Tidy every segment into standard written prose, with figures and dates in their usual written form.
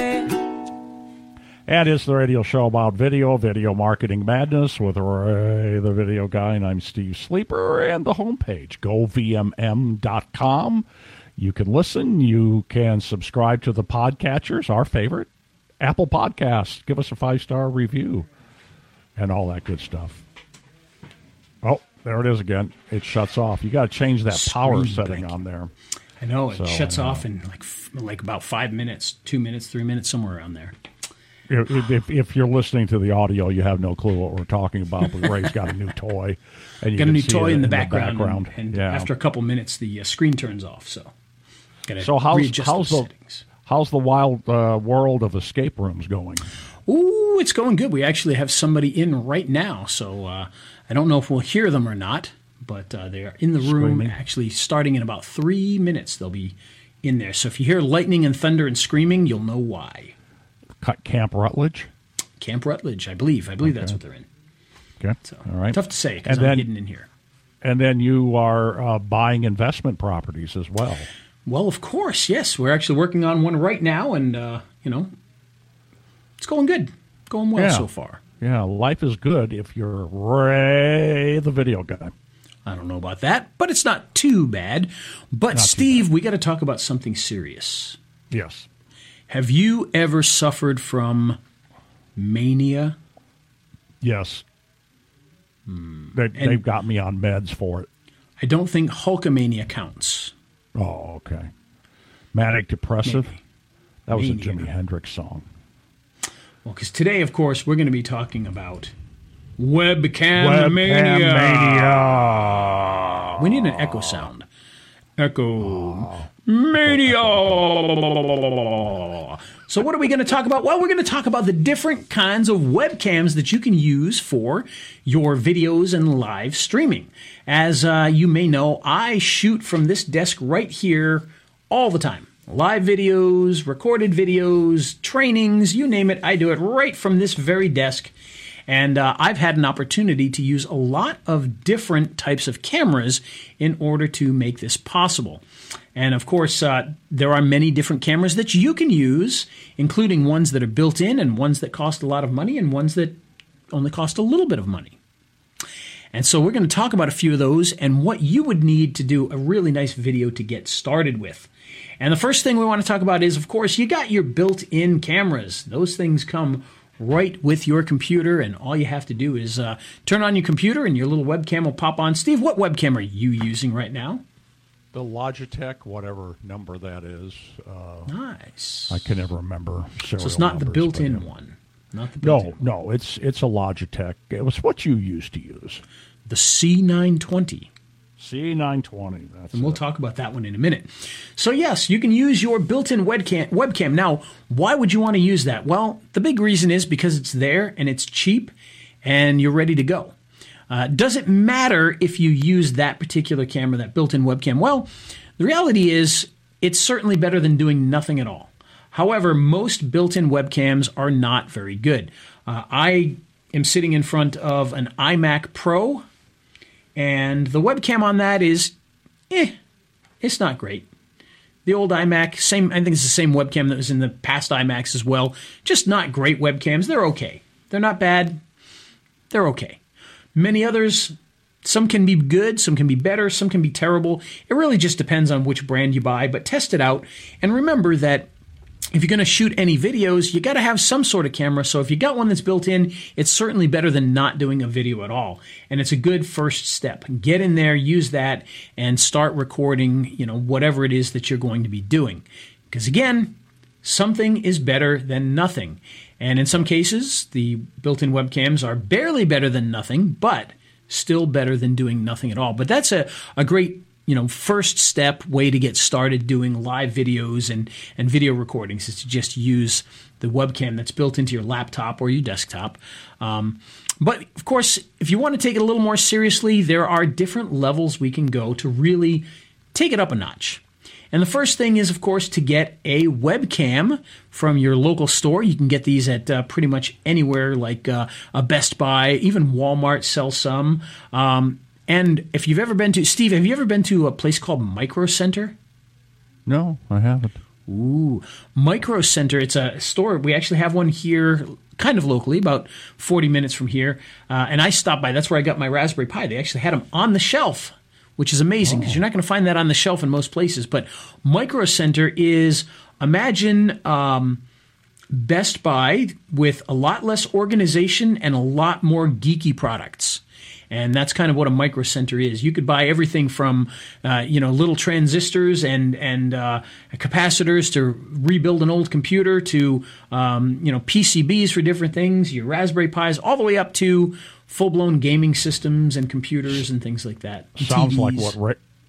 And it's the radio show about video, Video Marketing Madness with Ray the Video Guy, and I'm Steve Sleeper, and the homepage, GoVMM.com. You can listen, you can subscribe to the podcatchers, our favorite, Apple Podcasts. Give us a 5-star review and all that good stuff. Oh, there it is again. It shuts off. You got to change that power setting on there. I know, it shuts off in like about 5 minutes, 2 minutes, 3 minutes, somewhere around there. If you're listening to the audio, you have no clue what we're talking about, but Ray's got a new toy. And you got a new toy in the background. And yeah. After a couple minutes, the screen turns off. So how's the wild world of escape rooms going? Ooh, it's going good. We actually have somebody in right now, so I don't know if we'll hear them or not, but they are in the room. Screaming. Actually starting in about 3 minutes. They'll be in there. So if you hear lightning and thunder and screaming, you'll know why. Camp Rutledge? Camp Rutledge, I believe okay. That's what they're in. Okay. So, all right. Tough to say because I'm hidden in here. And then you are buying investment properties as well. Well, of course, yes. We're actually working on one right now, and, it's going good. Going well so far. Yeah, life is good if you're Ray the video guy. I don't know about that, but it's not too bad. But, Steve, we got to talk about something serious. Yes. Have you ever suffered from mania? Yes. They've got me on meds for it. I don't think Hulkamania counts. Oh, okay. Manic Depressive? Maybe. That was mania. A Jimi Hendrix song. Well, because today, of course, we're going to be talking about Webcam Mania. We need an echo sound. Echo Mania. So what are we going to talk about? Well, we're going to talk about the different kinds of webcams that you can use for your videos and live streaming. As you may know, I shoot from this desk right here all the time. Live videos, recorded videos, trainings, you name it. I do it right from this very desk. And I've had an opportunity to use a lot of different types of cameras in order to make this possible. And, of course, there are many different cameras that you can use, including ones that are built in and ones that cost a lot of money and ones that only cost a little bit of money. And so we're going to talk about a few of those and what you would need to do a really nice video to get started with. And the first thing we want to talk about is, of course, you got your built-in cameras. Those things come right with your computer, and all you have to do is turn on your computer and your little webcam will pop on. Steve, what webcam are you using right now? The Logitech, whatever number that is. Nice. I can never remember. So it's not numbers, the built-in one. Not the built-in. No, it's a Logitech. It was what you used to use. The C920. C920. That's and we'll talk about that one in a minute. So, yes, you can use your built-in webcam. Now, why would you want to use that? Well, the big reason is because it's there and it's cheap and you're ready to go. Does it matter if you use that particular camera, that built-in webcam? Well, the reality is it's certainly better than doing nothing at all. However, most built-in webcams are not very good. I am sitting in front of an iMac Pro. And the webcam on that is, it's not great. The old iMac, I think it's the same webcam that was in the past iMacs as well. Just not great webcams. They're okay. They're not bad. They're okay. Many others, some can be good, some can be better, some can be terrible. It really just depends on which brand you buy, but test it out. And remember that if you're going to shoot any videos, you got to have some sort of camera. So if you got one that's built in, it's certainly better than not doing a video at all. And it's a good first step. Get in there, use that, and start recording, whatever it is that you're going to be doing. Because again, something is better than nothing. And in some cases, the built-in webcams are barely better than nothing, but still better than doing nothing at all. But that's a great first step way to get started doing live videos and video recordings is to just use the webcam that's built into your laptop or your desktop. But of course, if you want to take it a little more seriously, there are different levels we can go to really take it up a notch. And the first thing is, of course, to get a webcam from your local store. You can get these at pretty much anywhere, like a Best Buy, even Walmart sells some. And if you've ever been to, Steve, have you ever been to a place called Micro Center? No, I haven't. Ooh, Micro Center. It's a store. We actually have one here kind of locally, about 40 minutes from here. And I stopped by. That's where I got my Raspberry Pi. They actually had them on the shelf, which is amazing because you're not going to find that on the shelf in most places. But Micro Center is, imagine Best Buy with a lot less organization and a lot more geeky products. And that's kind of what a Micro Center is. You could buy everything from, little transistors and capacitors to rebuild an old computer to, PCBs for different things, your Raspberry Pis, all the way up to full-blown gaming systems and computers and things like that.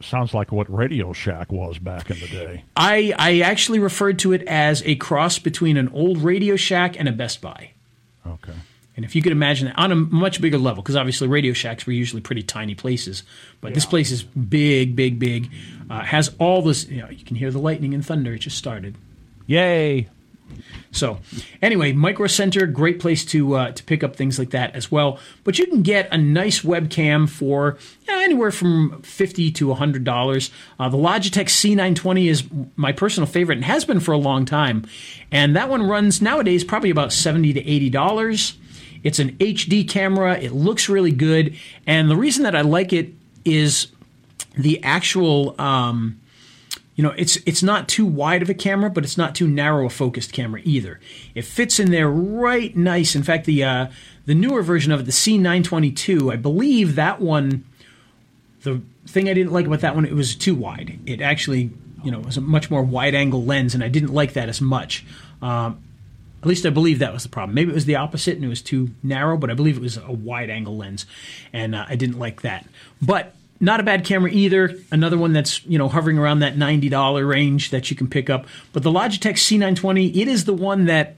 Sounds like what Radio Shack was back in the day. I actually referred to it as a cross between an old Radio Shack and a Best Buy. Okay. And if you could imagine that on a much bigger level, because obviously Radio Shacks were usually pretty tiny places, but This place is big, has all this, you can hear the lightning and thunder. It just started. Yay. So anyway, Micro Center, great place to pick up things like that as well. But you can get a nice webcam for anywhere from $50 to $100. The Logitech C920 is my personal favorite and has been for a long time. And that one runs nowadays probably about $70 to $80. It's an HD camera. It looks really good. And the reason that I like it is the actual, it's not too wide of a camera, but it's not too narrow a focused camera either. It fits in there right nice. In fact, the newer version of it, the C922, I believe that one, the thing I didn't like about that one, it was too wide. It actually, it was a much more wide-angle lens, and I didn't like that as much. At least I believe that was the problem. Maybe it was the opposite and it was too narrow, but I believe it was a wide-angle lens, and I didn't like that. But not a bad camera either. Another one that's hovering around that $90 range that you can pick up. But the Logitech C920, it is the one that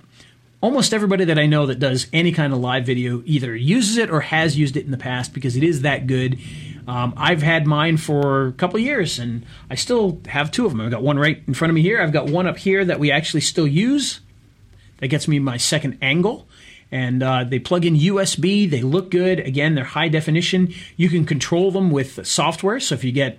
almost everybody that I know that does any kind of live video either uses it or has used it in the past because it is that good. I've had mine for a couple years, and I still have two of them. I've got one right in front of me here. I've got one up here that we actually still use. That gets me my second angle, and they plug in USB. They look good. Again, they're high definition. You can control them with software. So if you get,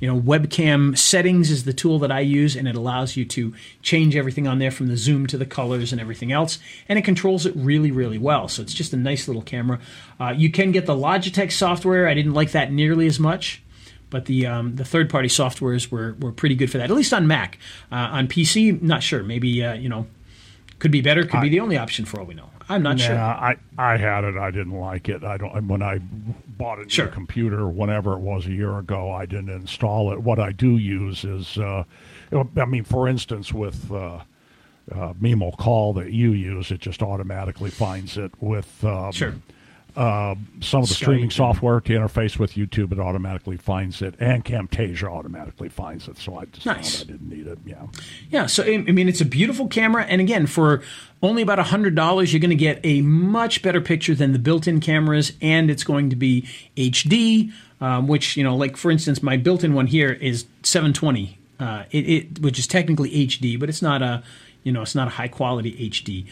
webcam settings is the tool that I use, and it allows you to change everything on there from the zoom to the colors and everything else, and it controls it really, really well. So it's just a nice little camera. You can get the Logitech software. I didn't like that nearly as much. But the third-party softwares were pretty good for that, at least on Mac. On PC, not sure. Maybe, could be better, could be the only option for all we know. I'm not sure. I had it. I didn't like it. When I bought a new computer, whenever it was a year ago, I didn't install it. What I do use is, I mean, for instance, with Memo Call that you use, it just automatically finds it with some of the streaming software to interface with YouTube. It automatically finds it, and Camtasia automatically finds it. So I just thought I didn't need it. Yeah. So I mean, it's a beautiful camera, and again, for only about $100, you're going to get a much better picture than the built-in cameras, and it's going to be HD, which, you know, like for instance, my built-in one here is 720, which is technically HD, but it's not a it's not a high-quality HD.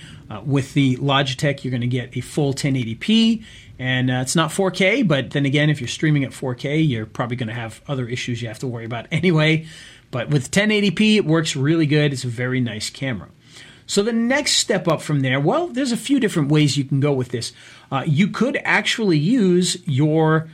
With the Logitech, you're going to get a full 1080p, and it's not 4K, but then again, if you're streaming at 4K, you're probably going to have other issues you have to worry about anyway. But with 1080p, it works really good. It's a very nice camera. So the next step up from there, well, there's a few different ways you can go with this. You could actually use your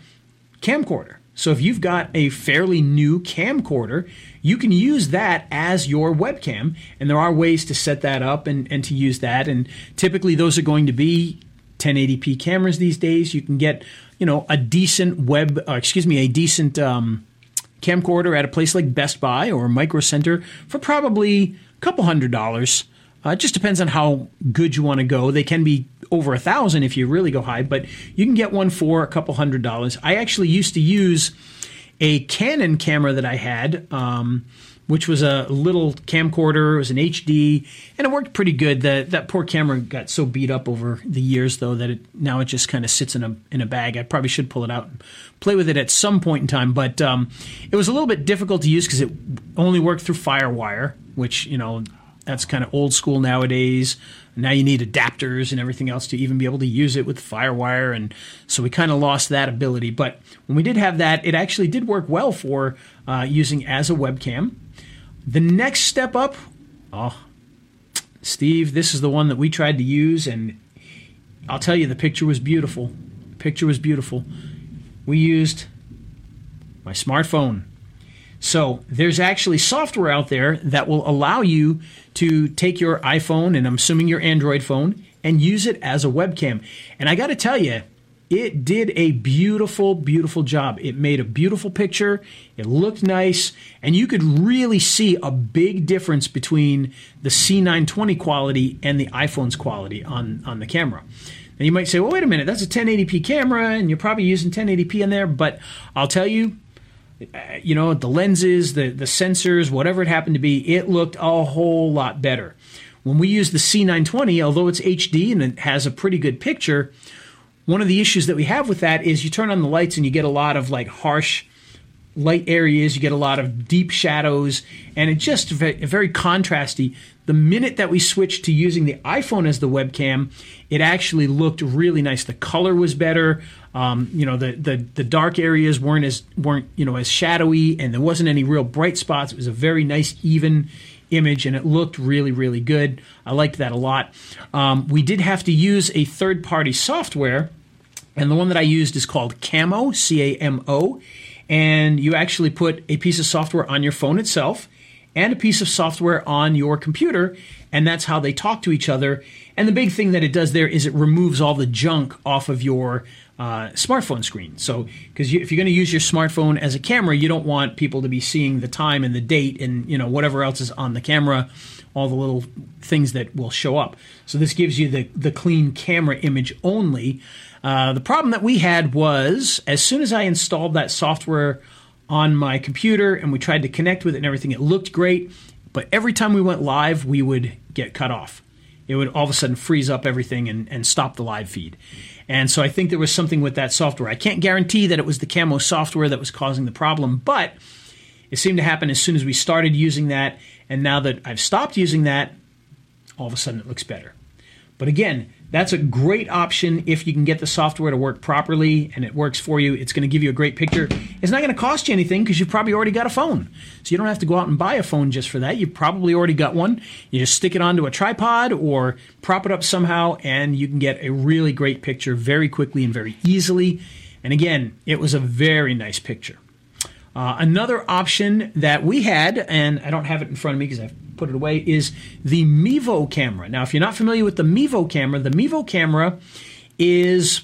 camcorder. So if you've got a fairly new camcorder, you can use that as your webcam, and there are ways to set that up and to use that. And typically those are going to be 1080p cameras these days. You can get, a decent camcorder at a place like Best Buy or Micro Center for probably a couple $100. It just depends on how good you want to go. They can be over $1,000 if you really go high, but you can get one for a couple $100. I actually used to use a Canon camera that I had, which was a little camcorder. It was an HD, and it worked pretty good. That poor camera got so beat up over the years, though, that now it just kind of sits in a bag. I probably should pull it out and play with it at some point in time, but it was a little bit difficult to use because it only worked through FireWire, which, that's kind of old school nowadays. Now you need adapters and everything else to even be able to use it with FireWire, and so we kind of lost that ability. But when we did have that, it actually did work well for using as a webcam. The next step up, Steve, this is the one that we tried to use, and I'll tell you, the picture was beautiful. The picture was beautiful. We used my smartphone. So there's actually software out there that will allow you to take your iPhone, and I'm assuming your Android phone, and use it as a webcam. And I got to tell you, it did a beautiful, beautiful job. It made a beautiful picture. It looked nice. And you could really see a big difference between the C920 quality and the iPhone's quality on the camera. And you might say, well, wait a minute, that's a 1080p camera, and you're probably using 1080p in there. But I'll tell you, the lenses, the sensors, whatever it happened to be, it looked a whole lot better. When we use the C920, although it's HD and it has a pretty good picture, one of the issues that we have with that is you turn on the lights and you get a lot of harsh light areas, you get a lot of deep shadows, and it's just very contrasty. The minute that we switched to using the iPhone as the webcam, it actually looked really nice. The color was better. The dark areas weren't as shadowy, and there wasn't any real bright spots. It was a very nice, even image, and it looked really, really good. I liked that a lot. We did have to use a third-party software, and the one that I used is called Camo, C-A-M-O, and you actually put a piece of software on your phone itself and a piece of software on your computer, and that's how they talk to each other. And the big thing that it does there is it removes all the junk off of your smartphone screen. So, because if you're going to use your smartphone as a camera, you don't want people to be seeing the time and the date and whatever else is on the camera, all the little things that will show up. So this gives you the clean camera image only. The problem that we had was, as soon as I installed that software on my computer and we tried to connect with it and everything, it looked great, but every time we went live, we would get cut off. It would all of a sudden freeze up everything and stop the live feed. And so I think there was something with that software. I can't guarantee that it was the Camo software that was causing the problem, but it seemed to happen as soon as we started using that, and now that I've stopped using that, all of a sudden it looks better. But again, that's a great option if you can get the software to work properly and it works for you. It's going to give you a great picture. It's not going to cost you anything because you've probably already got a phone. So you don't have to go out and buy a phone just for that. You've probably already got one. You just stick it onto a tripod or prop it up somehow, and you can get a really great picture very quickly and very easily. And again, it was a very nice picture. Another option that we had, and I don't have it in front of me because I've put it away, is the Mevo camera. Now, if you're not familiar with the Mevo camera is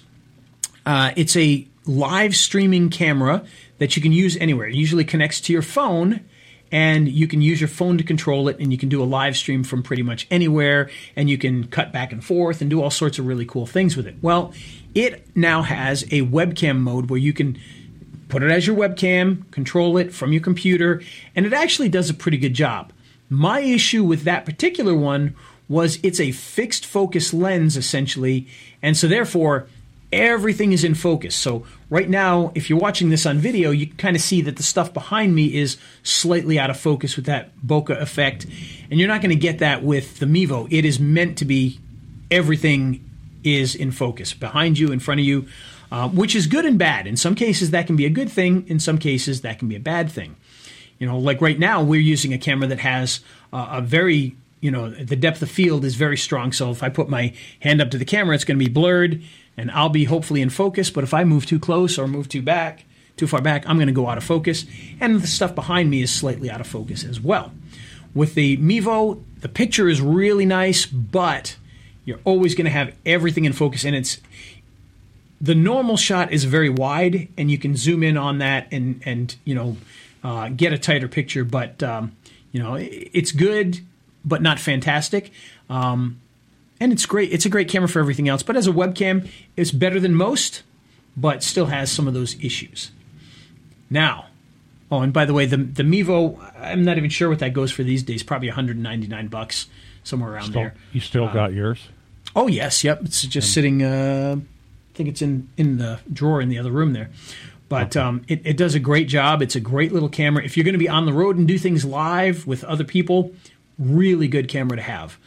it's a live streaming camera that you can use anywhere. It usually connects to your phone, and you can use your phone to control it, and you can do a live stream from pretty much anywhere, and you can cut back and forth and do all sorts of really cool things with it. Well, it now has a webcam mode where you can put it as your webcam, control it from your computer, and it actually does a pretty good job. My issue with that particular one was it's a fixed focus lens, essentially, and so therefore everything is in focus. So right now, if you're watching this on video, you can kind of see that the stuff behind me is slightly out of focus with that bokeh effect, and you're not going to get that with the Mevo. It is meant to be everything is in focus, behind you, in front of you, which is good and bad. In some cases, that can be a good thing. In some cases, that can be a bad thing. You know, like right now, we're using a camera that has a very, you know, the depth of field is very strong. So if I put my hand up to the camera, it's going to be blurred, and I'll be hopefully in focus. But if I move too close or move too far back, I'm going to go out of focus. And the stuff behind me is slightly out of focus as well. With the Mevo, the picture is really nice, but you're always going to have everything in focus. And it's the normal shot is very wide, and you can zoom in on that and you know, get a tighter picture. But you know, it's good, but not fantastic. And it's great. It's a great camera for everything else. But as a webcam, it's better than most, but still has some of those issues. Now, oh, and by the way, the Mevo, I'm not even sure what that goes for these days. Probably $199, somewhere around there. You still got yours? Oh, yes. Yep. It's just sitting, I think it's in the drawer in the other room there. But it does a great job. It's a great little camera. If you're going to be on the road and do things live with other people, really good camera to have.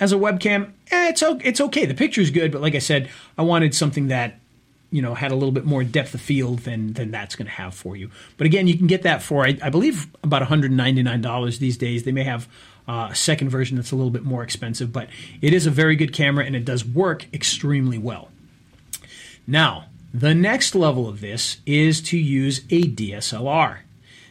As a webcam, it's okay. The picture's good, but like I said, I wanted something that, you know, had a little bit more depth of field than that's going to have for you. But again, you can get that for, I believe, about $199 these days. They may have a second version that's a little bit more expensive, but it is a very good camera, and it does work extremely well. Now, the next level of this is to use a DSLR.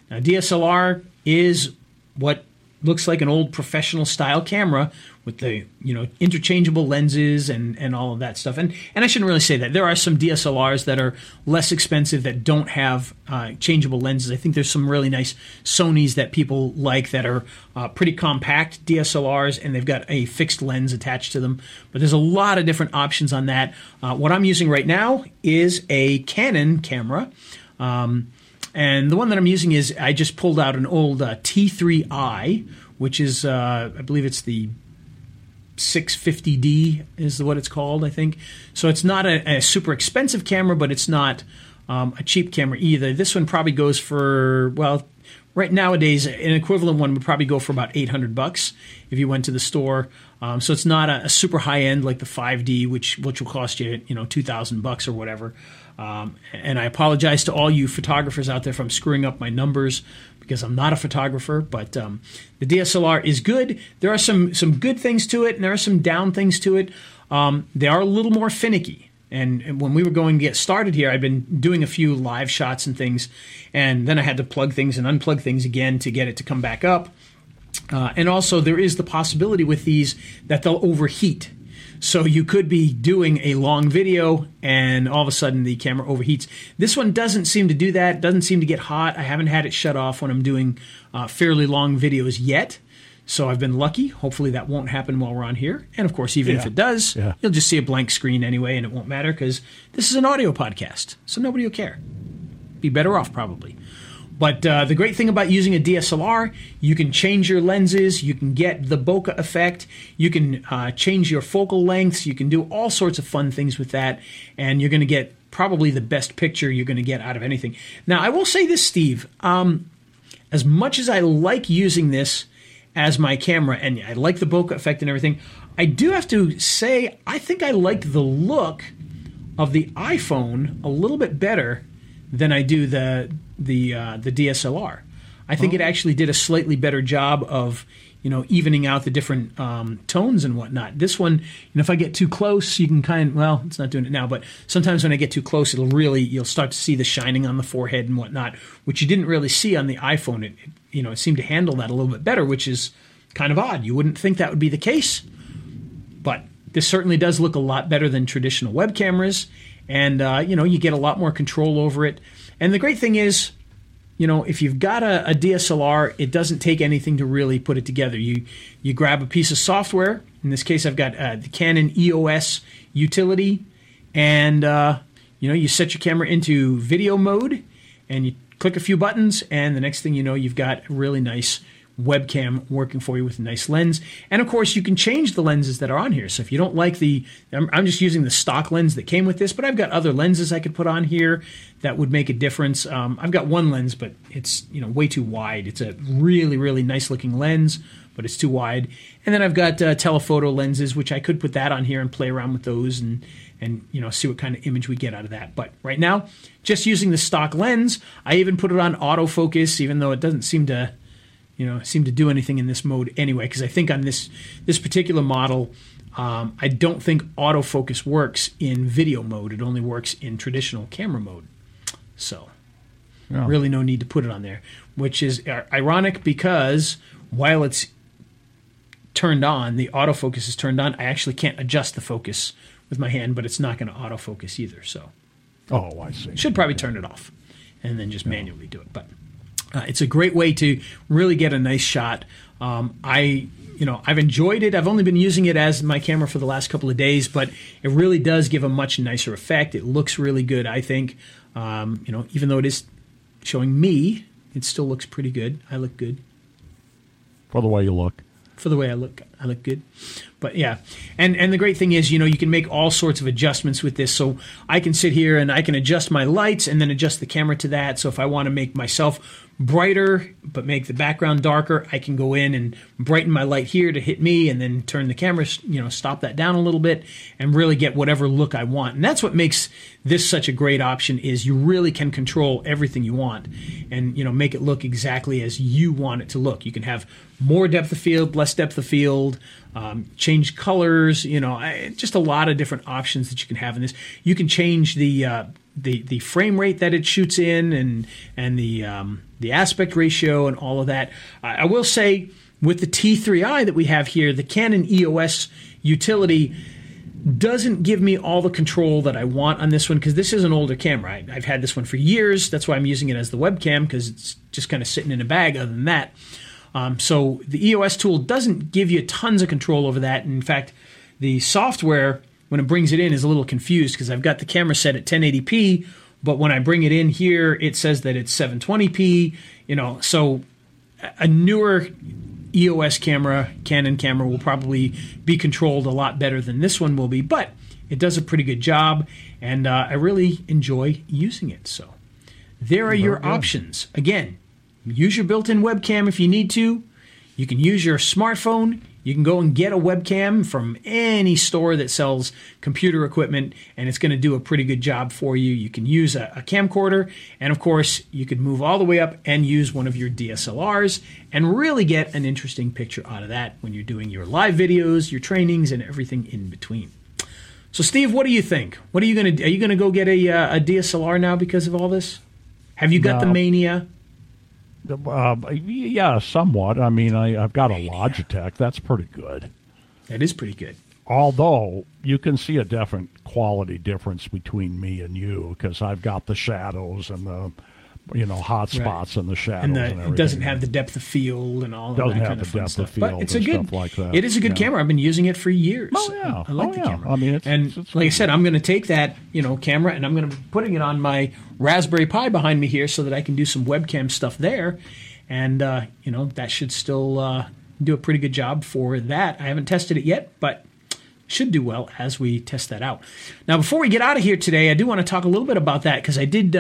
Now, DSLR is what looks like an old professional style camera with the, you know, interchangeable lenses and all of that stuff. And I shouldn't really say that. There are some DSLRs that are less expensive that don't have changeable lenses. I think there's some really nice Sonys that people like that are pretty compact DSLRs, and they've got a fixed lens attached to them. But there's a lot of different options on that. What I'm using right now is a Canon camera. And the one that I'm using is, I just pulled out an old T3i, which is, I believe it's the 650D is what it's called, I think. So it's not a super expensive camera, but it's not a cheap camera either. This one probably goes for, well, right nowadays, an equivalent one would probably go for about $800 if you went to the store. So it's not a super high end like the 5D, which will cost you, you know, $2,000 or whatever. And I apologize to all you photographers out there if I'm screwing up my numbers, because I'm not a photographer. But the DSLR is good. There are some good things to it, and there are some down things to it. They are a little more finicky. And when we were going to get started here, I've been doing a few live shots and things, and then I had to plug things and unplug things again to get it to come back up. And also, there is the possibility with these that they'll overheat. So you could be doing a long video, and all of a sudden the camera overheats. This one doesn't seem to do that, doesn't seem to get hot. I haven't had it shut off when I'm doing fairly long videos yet. So I've been lucky. Hopefully that won't happen while we're on here. And, of course, even if it does, you'll just see a blank screen anyway, and it won't matter because this is an audio podcast. So nobody will care. Be better off probably. But the great thing about using a DSLR, you can change your lenses, you can get the bokeh effect, you can change your focal lengths, you can do all sorts of fun things with that, and you're going to get probably the best picture you're going to get out of anything. Now, I will say this, Steve. As much as I like using this as my camera, and I like the bokeh effect and everything, I do have to say I think I like the look of the iPhone a little bit better than I do the DSLR. I think it actually did a slightly better job of, you know, evening out the different tones and whatnot. This one, you know, if I get too close, you can kind of, well, it's not doing it now, but sometimes when I get too close, it'll really, you'll start to see the shining on the forehead and whatnot, which you didn't really see on the iPhone. It seemed to handle that a little bit better, which is Kind of odd. You wouldn't think that would be the case, but this certainly does look a lot better than traditional web cameras, and you know, you get a lot more control over it. And the great thing is, you know, if you've got a DSLR, it doesn't take anything to really put it together. You grab a piece of software. In this case, I've got the Canon EOS utility, and you know, you set your camera into video mode, and you click a few buttons, and the next thing you know, you've got a really nice webcam working for you with a nice lens. And of course, you can change the lenses that are on here. So if you don't like the, I'm just using the stock lens that came with this, but I've got other lenses I could put on here that would make a difference. I've got one lens, but it's, you know, way too wide. It's a really, really nice looking lens, but it's too wide. And then I've got telephoto lenses, which I could put that on here and play around with those and you know, see what kind of image we get out of that. But right now, just using the stock lens, I even put it on autofocus, even though it doesn't seem to, you know, seem to do anything in this mode anyway, because I think on this particular model, I don't think autofocus works in video mode. It only works in traditional camera mode. So really no need to put it on there, which is ironic because while it's turned on, the autofocus is turned on, I actually can't adjust the focus with my hand, but it's not going to autofocus either. So I see. Should probably turn it off and then just manually do it. But it's a great way to really get a nice shot. I've enjoyed it. I've only been using it as my camera for the last couple of days, but it really does give a much nicer effect. It looks really good, I think. Even though it is showing me, it still looks pretty good. I look good. For the way you look. For the way I look good. But yeah, and the great thing is, you know, you can make all sorts of adjustments with this. So I can sit here and I can adjust my lights and then adjust the camera to that. So if I want to make myself brighter but make the background darker, I can go in and brighten my light here to hit me and then turn the camera, you know, stop that down a little bit and really get whatever look I want. And that's what makes this such a great option, is you really can control everything you want and, you know, make it look exactly as you want it to look. You can have more depth of field, less depth of field, change colors, you know, just a lot of different options that you can have in this. You can change the frame rate that it shoots in and the aspect ratio and all of that. I will say with the T3i that we have here, the Canon EOS utility doesn't give me all the control that I want on this one because this is an older camera. I've had this one for years. That's why I'm using it as the webcam, because it's just kind of sitting in a bag other than that. So the EOS tool doesn't give you tons of control over that. And in fact, the software, when it brings it in, is a little confused because I've got the camera set at 1080p, but when I bring it in here, it says that it's 720p, you know. So a newer EOS camera, Canon camera, will probably be controlled a lot better than this one will be, but it does a pretty good job, and I really enjoy using it. So there are your options. Again, use your built-in webcam if you need to. You can use your smartphone. You can go and get a webcam from any store that sells computer equipment, and it's going to do a pretty good job for you. You can use a camcorder, and of course, you could move all the way up and use one of your DSLRs and really get an interesting picture out of that when you're doing your live videos, your trainings, and everything in between. So, Steve, what do you think? What are you going to do? Are you going to go get a DSLR now because of all this? Have you got the mania? Yeah, somewhat. I mean, I've got a Logitech. That's pretty good. That is pretty good. Although, you can see a definite quality difference between me and you, because I've got the shadows and the, you know, hot spots and the shadows and everything. It doesn't have the depth of field and all of that kind of stuff. Doesn't have the depth of field and stuff like that. It is a good camera. I've been using it for years. Oh, yeah. I like the camera. I mean, it's like I said, I'm going to take that, you know, camera, and I'm going to be putting it on my Raspberry Pi behind me here so that I can do some webcam stuff there. And, you know, that should still do a pretty good job for that. I haven't tested it yet, but should do well as we test that out. Now, before we get out of here today, I do want to talk a little bit about that, because I did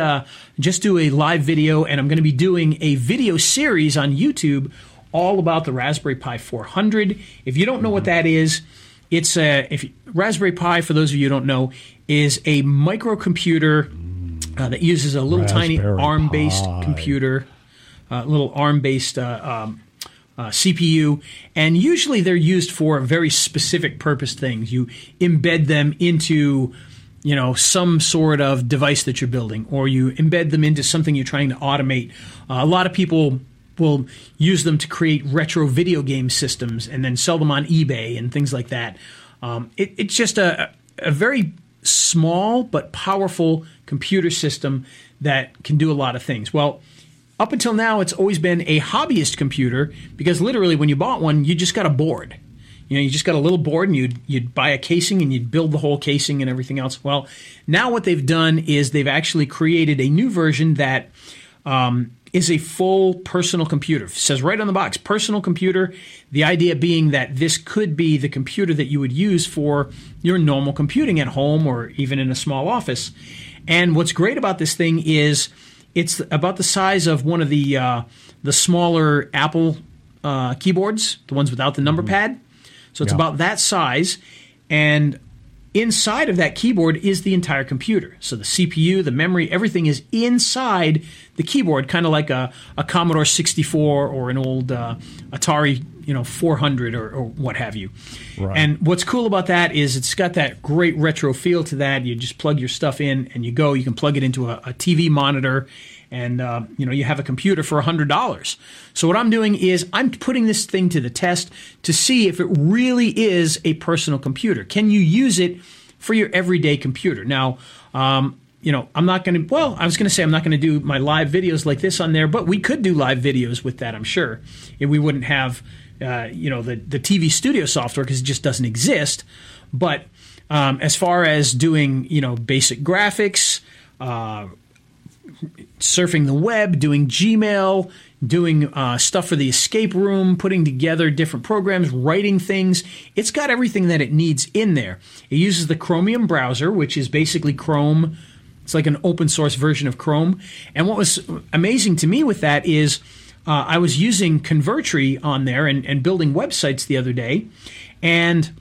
just do a live video, and I'm going to be doing a video series on YouTube all about the Raspberry Pi 400. If you don't know what that is, it's Raspberry Pi, for those of you who don't know, is a microcomputer that uses a little tiny ARM-based computer, CPU, and usually they're used for very specific purpose things. You embed them into, you know, some sort of device that you're building, or you embed them into something you're trying to automate. A lot of people will use them to create retro video game systems and then sell them on eBay and things like that. It's just a very small but powerful computer system that can do a lot of things. Well, up until now, it's always been a hobbyist computer because literally when you bought one, you just got a board. You know, you just got a little board and you'd buy a casing and you'd build the whole casing and everything else. Well, now what they've done is they've actually created a new version that is a full personal computer. It says right on the box, personal computer. The idea being that this could be the computer that you would use for your normal computing at home or even in a small office. And what's great about this thing is it's about the size of one of the smaller Apple keyboards, the ones without the number pad. So it's about that size, and inside of that keyboard is the entire computer. So the CPU, the memory, everything is inside the keyboard, kind of like a Commodore 64 or an old Atari 400 or what have you. Right. And what's cool about that is it's got that great retro feel to that. You just plug your stuff in and you go. You can plug it into a TV monitor, and you have a computer for $100. So what I'm doing is I'm putting this thing to the test to see if it really is a personal computer. Can you use it for your everyday computer? Now, I'm not going to do my live videos like this on there, but we could do live videos with that, I'm sure. And we wouldn't have, the TV studio software because it just doesn't exist. But as far as doing, basic graphics, surfing the web, doing Gmail, doing stuff for the escape room, putting together different programs, writing things. It's got everything that it needs in there. It uses the Chromium browser, which is basically Chrome. It's like an open source version of Chrome. And what was amazing to me with that is I was using Convertry on there and building websites the other day. And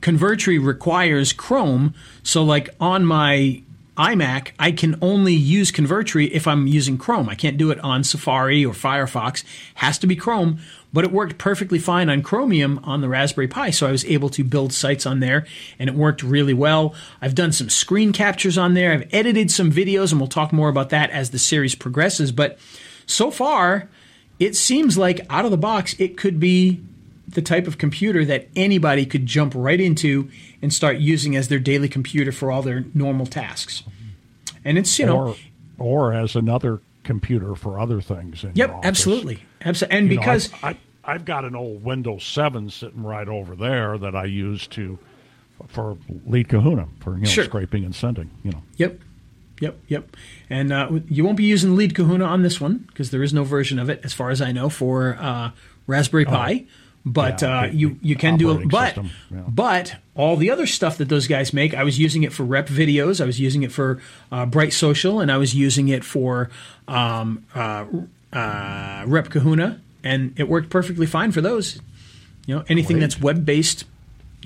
Convertry requires Chrome. So like on my iMac, I can only use Convertry if I'm using Chrome. I can't do it on Safari or Firefox. Has to be Chrome, but it worked perfectly fine on Chromium on the Raspberry Pi, so I was able to build sites on there, and it worked really well. I've done some screen captures on there. I've edited some videos, and we'll talk more about that as the series progresses, but so far, it seems like out of the box, it could be the type of computer that anybody could jump right into and start using as their daily computer for all their normal tasks. And it's, Or as another computer for other things in your office. Absolutely. Absolutely. And because I've got an old Windows 7 sitting right over there that I use for Lead Kahuna, for scraping and sending, Yep. And you won't be using Lead Kahuna on this one because there is no version of it, as far as I know, for Raspberry Pi. But you can do it. But all the other stuff that those guys make, I was using it for rep videos. I was using it for Bright Social, and I was using it for Rep Kahuna, and it worked perfectly fine for those. Anything that's web based,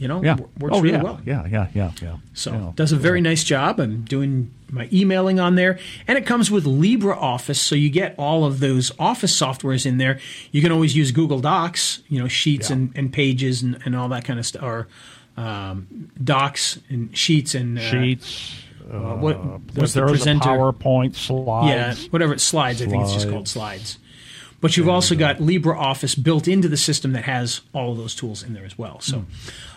works really well. Yeah. So it does a very nice job. I'm doing my emailing on there, and it comes with LibreOffice, so you get all of those office softwares in there. You can always use Google Docs, Sheets and Pages and all that kind of stuff, or Docs and Sheets and Sheets. What's the presenter? PowerPoint slides. Yeah, whatever it's slides. I think it's just called Slides. But you've also got LibreOffice built into the system that has all of those tools in there as well. So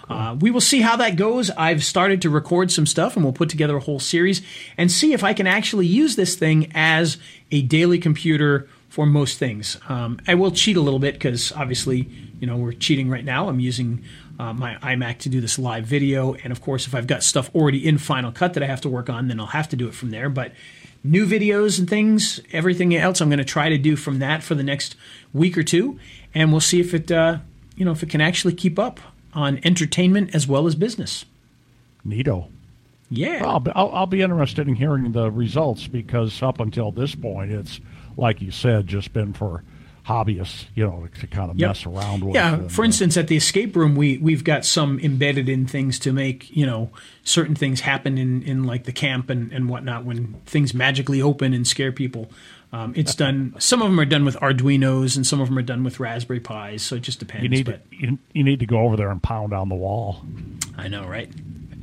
cool. We will see how that goes. I've started to record some stuff, and we'll put together a whole series and see if I can actually use this thing as a daily computer for most things. I will cheat a little bit because obviously, we're cheating right now. I'm using my iMac to do this live video. And, of course, if I've got stuff already in Final Cut that I have to work on, then I'll have to do it from there. But new videos and things, everything else I'm going to try to do from that for the next week or two, and we'll see if it, if it can actually keep up on entertainment as well as business. Neato. Yeah. I'll be interested in hearing the results because up until this point, it's like you said, just been for hobbyists, to kind of mess around with. Yeah. For instance, at the escape room, we've got some embedded in things to make, certain things happen in like the camp and whatnot when things magically open and scare people. It's done. Some of them are done with Arduinos and some of them are done with Raspberry Pis. So it just depends. You need to go over there and pound on the wall. I know, right?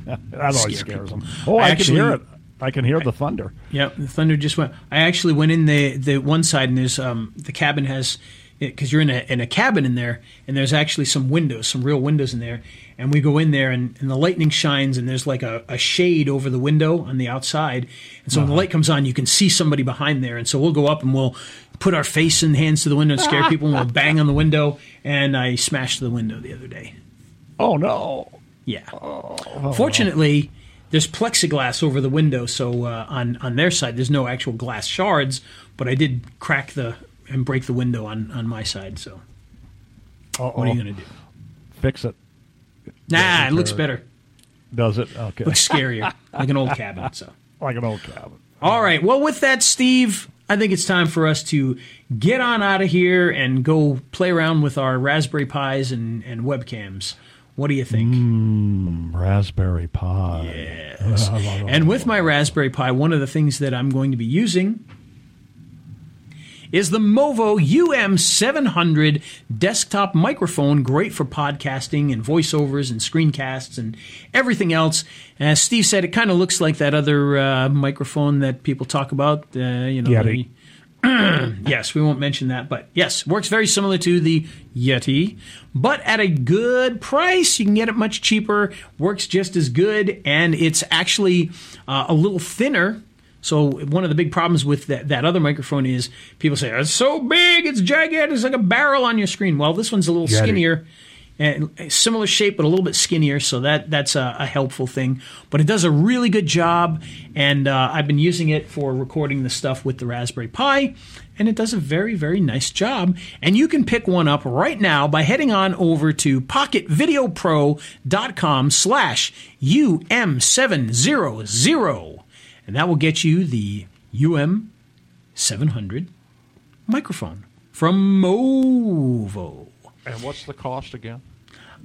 That always scares them. Oh, I can hear it. I can hear the thunder. Yeah, the thunder just went. I actually went in the one side, and there's the cabin has because you're in a cabin in there, and there's actually some windows, some real windows in there. And we go in there, and the lightning shines, and there's like a shade over the window on the outside. And so when the light comes on, you can see somebody behind there. And so we'll go up, and we'll put our face and hands to the window and scare people, and we'll bang on the window. And I smashed the window the other day. Oh, no. Yeah. Oh. Fortunately, there's plexiglass over the window, so on their side, there's no actual glass shards, but I did crack and break the window on my side, so what are you going to do? Fix it. Nah, it looks better. Does it? Okay. Looks scarier, like an old cabin. So. Like an old cabin. All right. Well, with that, Steve, I think it's time for us to get on out of here and go play around with our Raspberry Pis and webcams. What do you think? Raspberry Pi. Yes. And with my Raspberry Pi, one of the things that I'm going to be using is the Mevo UM700 desktop microphone, great for podcasting and voiceovers and screencasts and everything else. As Steve said, it kind of looks like that other microphone that people talk about. Yeti. Yes, we won't mention that, but yes, works very similar to the Yeti, but at a good price. You can get it much cheaper, works just as good, and it's actually a little thinner. So one of the big problems with that other microphone is people say, it's so big, it's gigantic, it's like a barrel on your screen. Well, this one's a little skinnier, and similar shape, but a little bit skinnier, so that's a helpful thing. But it does a really good job, and I've been using it for recording the stuff with the Raspberry Pi, and it does a very, very nice job. And you can pick one up right now by heading on over to pocketvideopro.com/UM700. And that will get you the UM700 microphone from Mevo. And what's the cost again?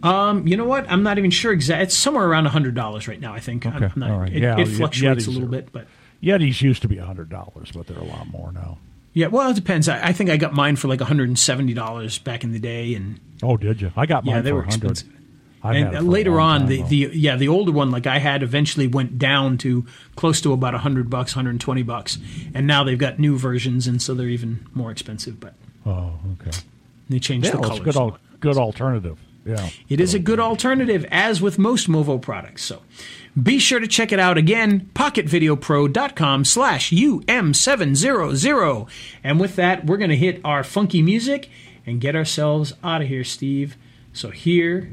You know what? I'm not even sure exactly. It's somewhere around $100 right now, I think. Okay. All right. It fluctuates Yetis a little bit. But Yetis used to be $100, but they're a lot more now. Yeah, well, it depends. I think I got mine for like $170 back in the day. And oh, did you? I got mine for $100. And later on, the older one, like I had, eventually went down to close to about $100, $120, and now they've got new versions, and so they're even more expensive. But okay, they changed the colors. It's good alternative. Yeah, it is a good alternative, as with most Mevo products. So be sure to check it out again, pocketvideopro.com/UM700. And with that, we're going to hit our funky music and get ourselves out of here, Steve. So here